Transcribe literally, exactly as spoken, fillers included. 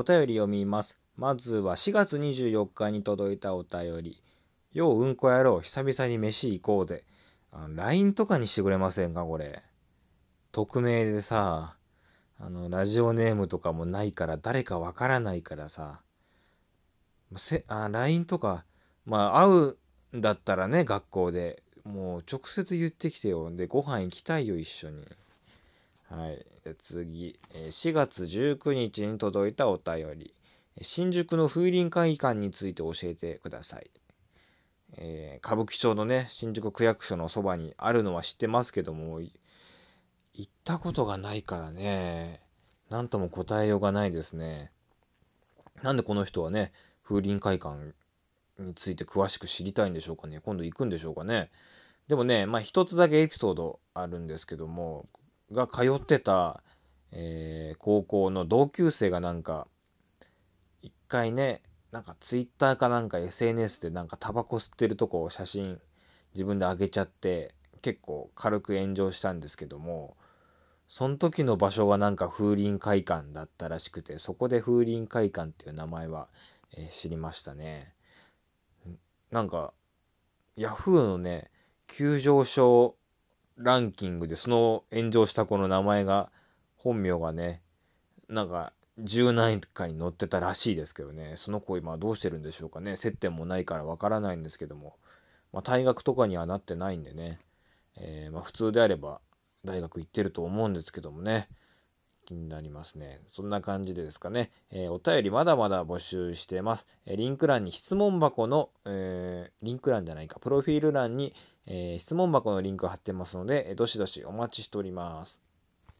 お便り読みます。まずはしがつにじゅうよっかに届いたお便り。よううんこ野郎、久々に飯行こうぜ。あの ライン とかにしてくれませんかこれ。匿名でさ、あのラジオネームとかもないから誰かわからないからさ、せあ ライン とか、まあ会うんだったらね、学校でもう直接言ってきてよ。でご飯行きたいよ一緒に。はい、次、しがつじゅうくにちに届いたお便り。新宿の風林会館について教えてください。えー、歌舞伎町のね、新宿区役所のそばにあるのは知ってますけども、行ったことがないからね、なんとも答えようがないですね。なんでこの人はね、風林会館について詳しく知りたいんでしょうかね。今度行くんでしょうかね。でもね、まあ一つだけエピソードあるんですけども、が通ってた、えー、高校の同級生がなんか一回ね、なんかツイッターかなんか エスエヌエス でなんかタバコ吸ってるとこを写真自分で上げちゃって結構軽く炎上したんですけども、その時の場所はなんか風林会館だったらしくて、そこで風林会館っていう名前は、えー、知りましたね。なんかヤフーのね急上昇ランキングでその炎上した子の名前が、本名がねなんかじゅうなんいかに載ってたらしいですけどね。その子今どうしてるんでしょうかね。接点もないからわからないんですけども、まあ、退学とかにはなってないんでね、えー、まあ普通であれば大学行ってると思うんですけどもね、気になりますね。そんな感じでですかね、えー、お便りまだまだ募集してます。えー、リンク欄に質問箱の、えー、リンク欄じゃないかプロフィール欄に、えー、質問箱のリンクを貼ってますので、えー、どしどしお待ちしております。